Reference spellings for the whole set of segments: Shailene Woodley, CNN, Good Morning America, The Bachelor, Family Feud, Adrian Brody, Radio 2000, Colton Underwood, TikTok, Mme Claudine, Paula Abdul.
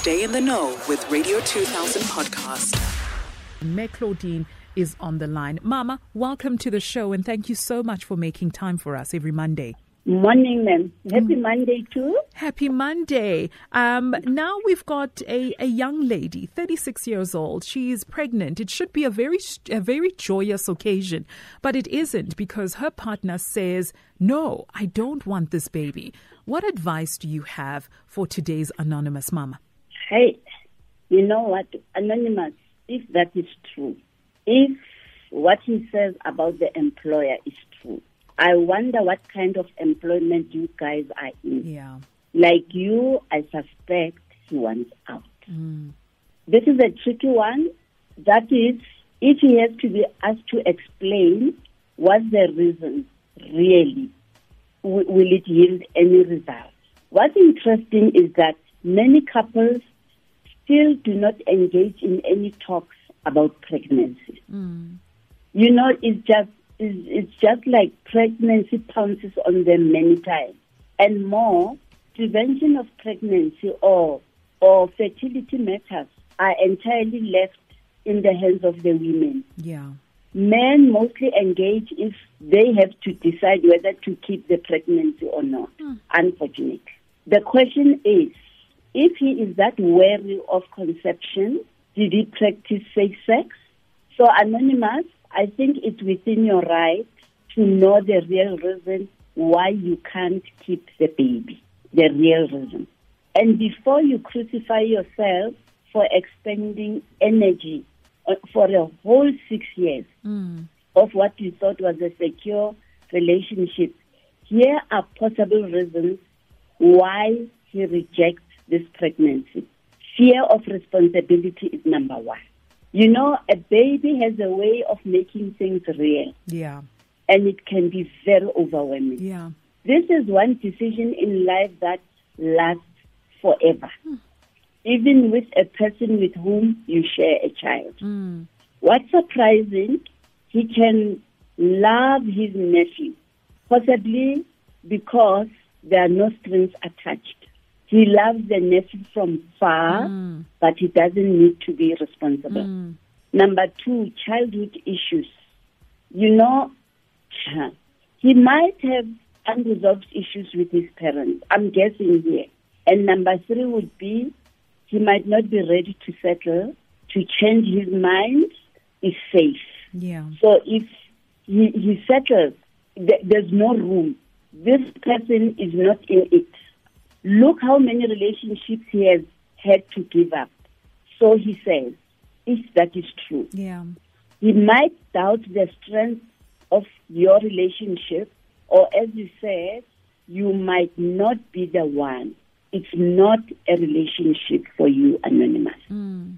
Stay in the know with Radio 2000 podcast. Mme Claudine is on the line. Mama, welcome to the show and thank you so much for making time for us every Monday. Morning, ma'am. Happy Monday too. Happy Monday. Now we've got a young lady, 36 years old. She is pregnant. It should be a very joyous occasion, but it isn't because her partner says, "No, I don't want this baby." What advice do you have for today's anonymous mama? Hey, you know what, anonymous, if that is true, if what he says about the employer is true, I wonder what kind of employment you guys are in. Yeah. Like you, I suspect he wants out. Mm. This is a tricky one. That is, if he has to be asked to explain what's the reason, really, will it yield any result? What's interesting is that many couples still do not engage in any talks about pregnancy. Mm. You know, it's just like pregnancy pounces on them many times. And more, prevention of pregnancy or fertility matters are entirely left in the hands of the women. Yeah. Men mostly engage if they have to decide whether to keep the pregnancy or not, unfortunately. The question is, if he is that wary of conception, did he practice safe sex? So anonymous, I think it's within your right to know the real reason why you can't keep the baby, the real reason. And before you crucify yourself for expending energy for a whole 6 years of what you thought was a secure relationship, here are possible reasons why he rejects this pregnancy. Fear of responsibility is number one. You know, a baby has a way of making things real. Yeah. And it can be very overwhelming. Yeah. This is one decision in life that lasts forever, even with a person with whom you share a child. Mm. What's surprising, he can love his nephew, possibly because there are no strings attached. He loves the nephew from far, but he doesn't need to be responsible. Mm. Number two, childhood issues. You know, he might have unresolved issues with his parents, I'm guessing here. And number three would be he might not be ready to settle. To change his mind is safe. Yeah. So if he settles, there's no room. This person is not in it. Look how many relationships he has had to give up. So he says, if that is true. Yeah. He might doubt the strength of your relationship, or as you said, you might not be the one. It's not a relationship for you, anonymous. Mm.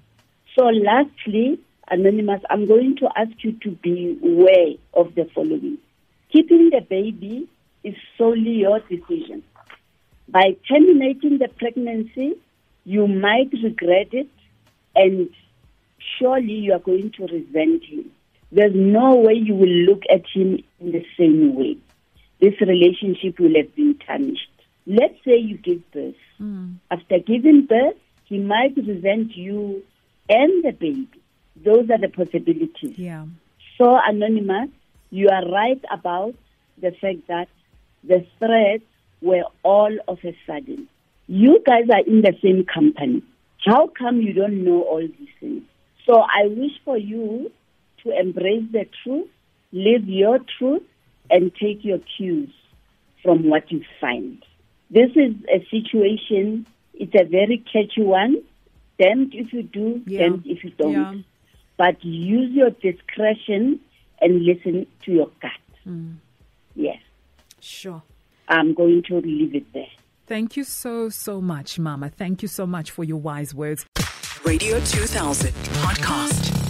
So lastly, anonymous, I'm going to ask you to be aware of the following. Keeping the baby is solely your decision. By terminating the pregnancy, you might regret it, and surely you are going to resent him. There's no way you will look at him in the same way. This relationship will have been tarnished. Let's say you give birth. Mm. After giving birth, he might resent you and the baby. Those are the possibilities. Yeah. So, anonymous, you are right about the fact that the threats were all of a sudden. You guys are in the same company. How come you don't know all these things? So I wish for you to embrace the truth, live your truth, and take your cues from what you find. This is a situation, it's a very catchy one. Damned if you do, damned if you don't. Yeah. But use your discretion and listen to your gut. Mm. Yes. Sure. I'm going to leave it there. Thank you so much, Mama. Thank you so much for your wise words. Radio 2000 podcast.